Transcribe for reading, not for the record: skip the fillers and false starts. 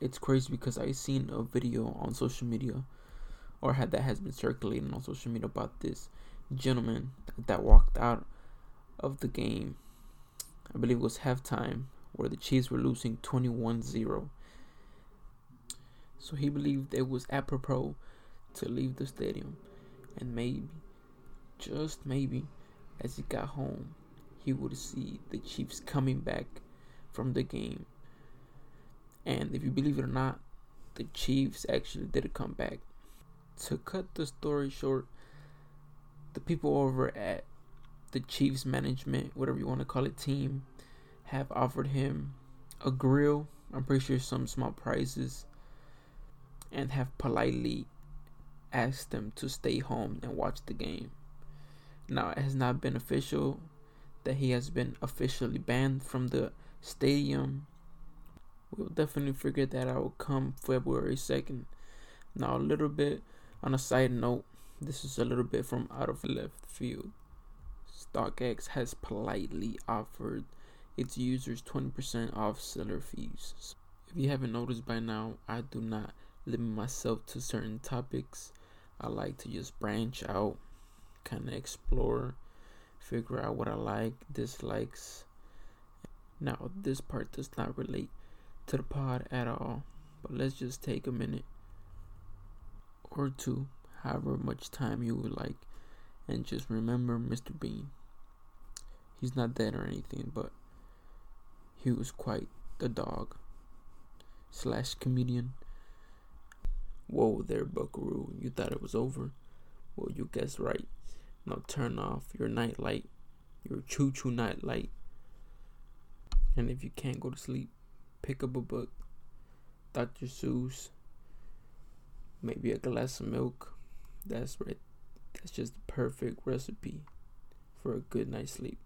It's crazy because I seen a video on social media, or had that has been circulating on social media about this gentleman that walked out of the game. I believe it was halftime, where the Chiefs were losing 21-0. So he believed it was apropos to leave the stadium, and maybe, just maybe, as he got home, he would see the Chiefs coming back from the game. And if you believe it or not, the Chiefs actually did come back. To cut the story short, the people over at the Chiefs management, whatever you want to call it, team, have offered him a grill, I'm pretty sure some small prizes, and have politely asked them to stay home and watch the game. Now, it has not been official that he has been officially banned from the stadium. We'll definitely figure that out come February 2nd. Now, a little bit on a side note, this is a little bit from out of left field. StockX has politely offered its users 20% off seller fees. So if you haven't noticed by now, I do not limit myself to certain topics. I like to just branch out, kind of explore, figure out what I like, dislikes. Now, this part does not relate to the pod at all, but let's just take a minute or two, however much time you would like, and just remember Mr. Bean. He's not dead or anything, but he was quite the dog / comedian. Whoa there, buckaroo, you thought it was over? Well, you guessed right. Now turn off your nightlight, your choo-choo nightlight, and if you can't go to sleep, pick up a book, Dr. Seuss, maybe a glass of milk. That's right. That's just the perfect recipe for a good night's sleep.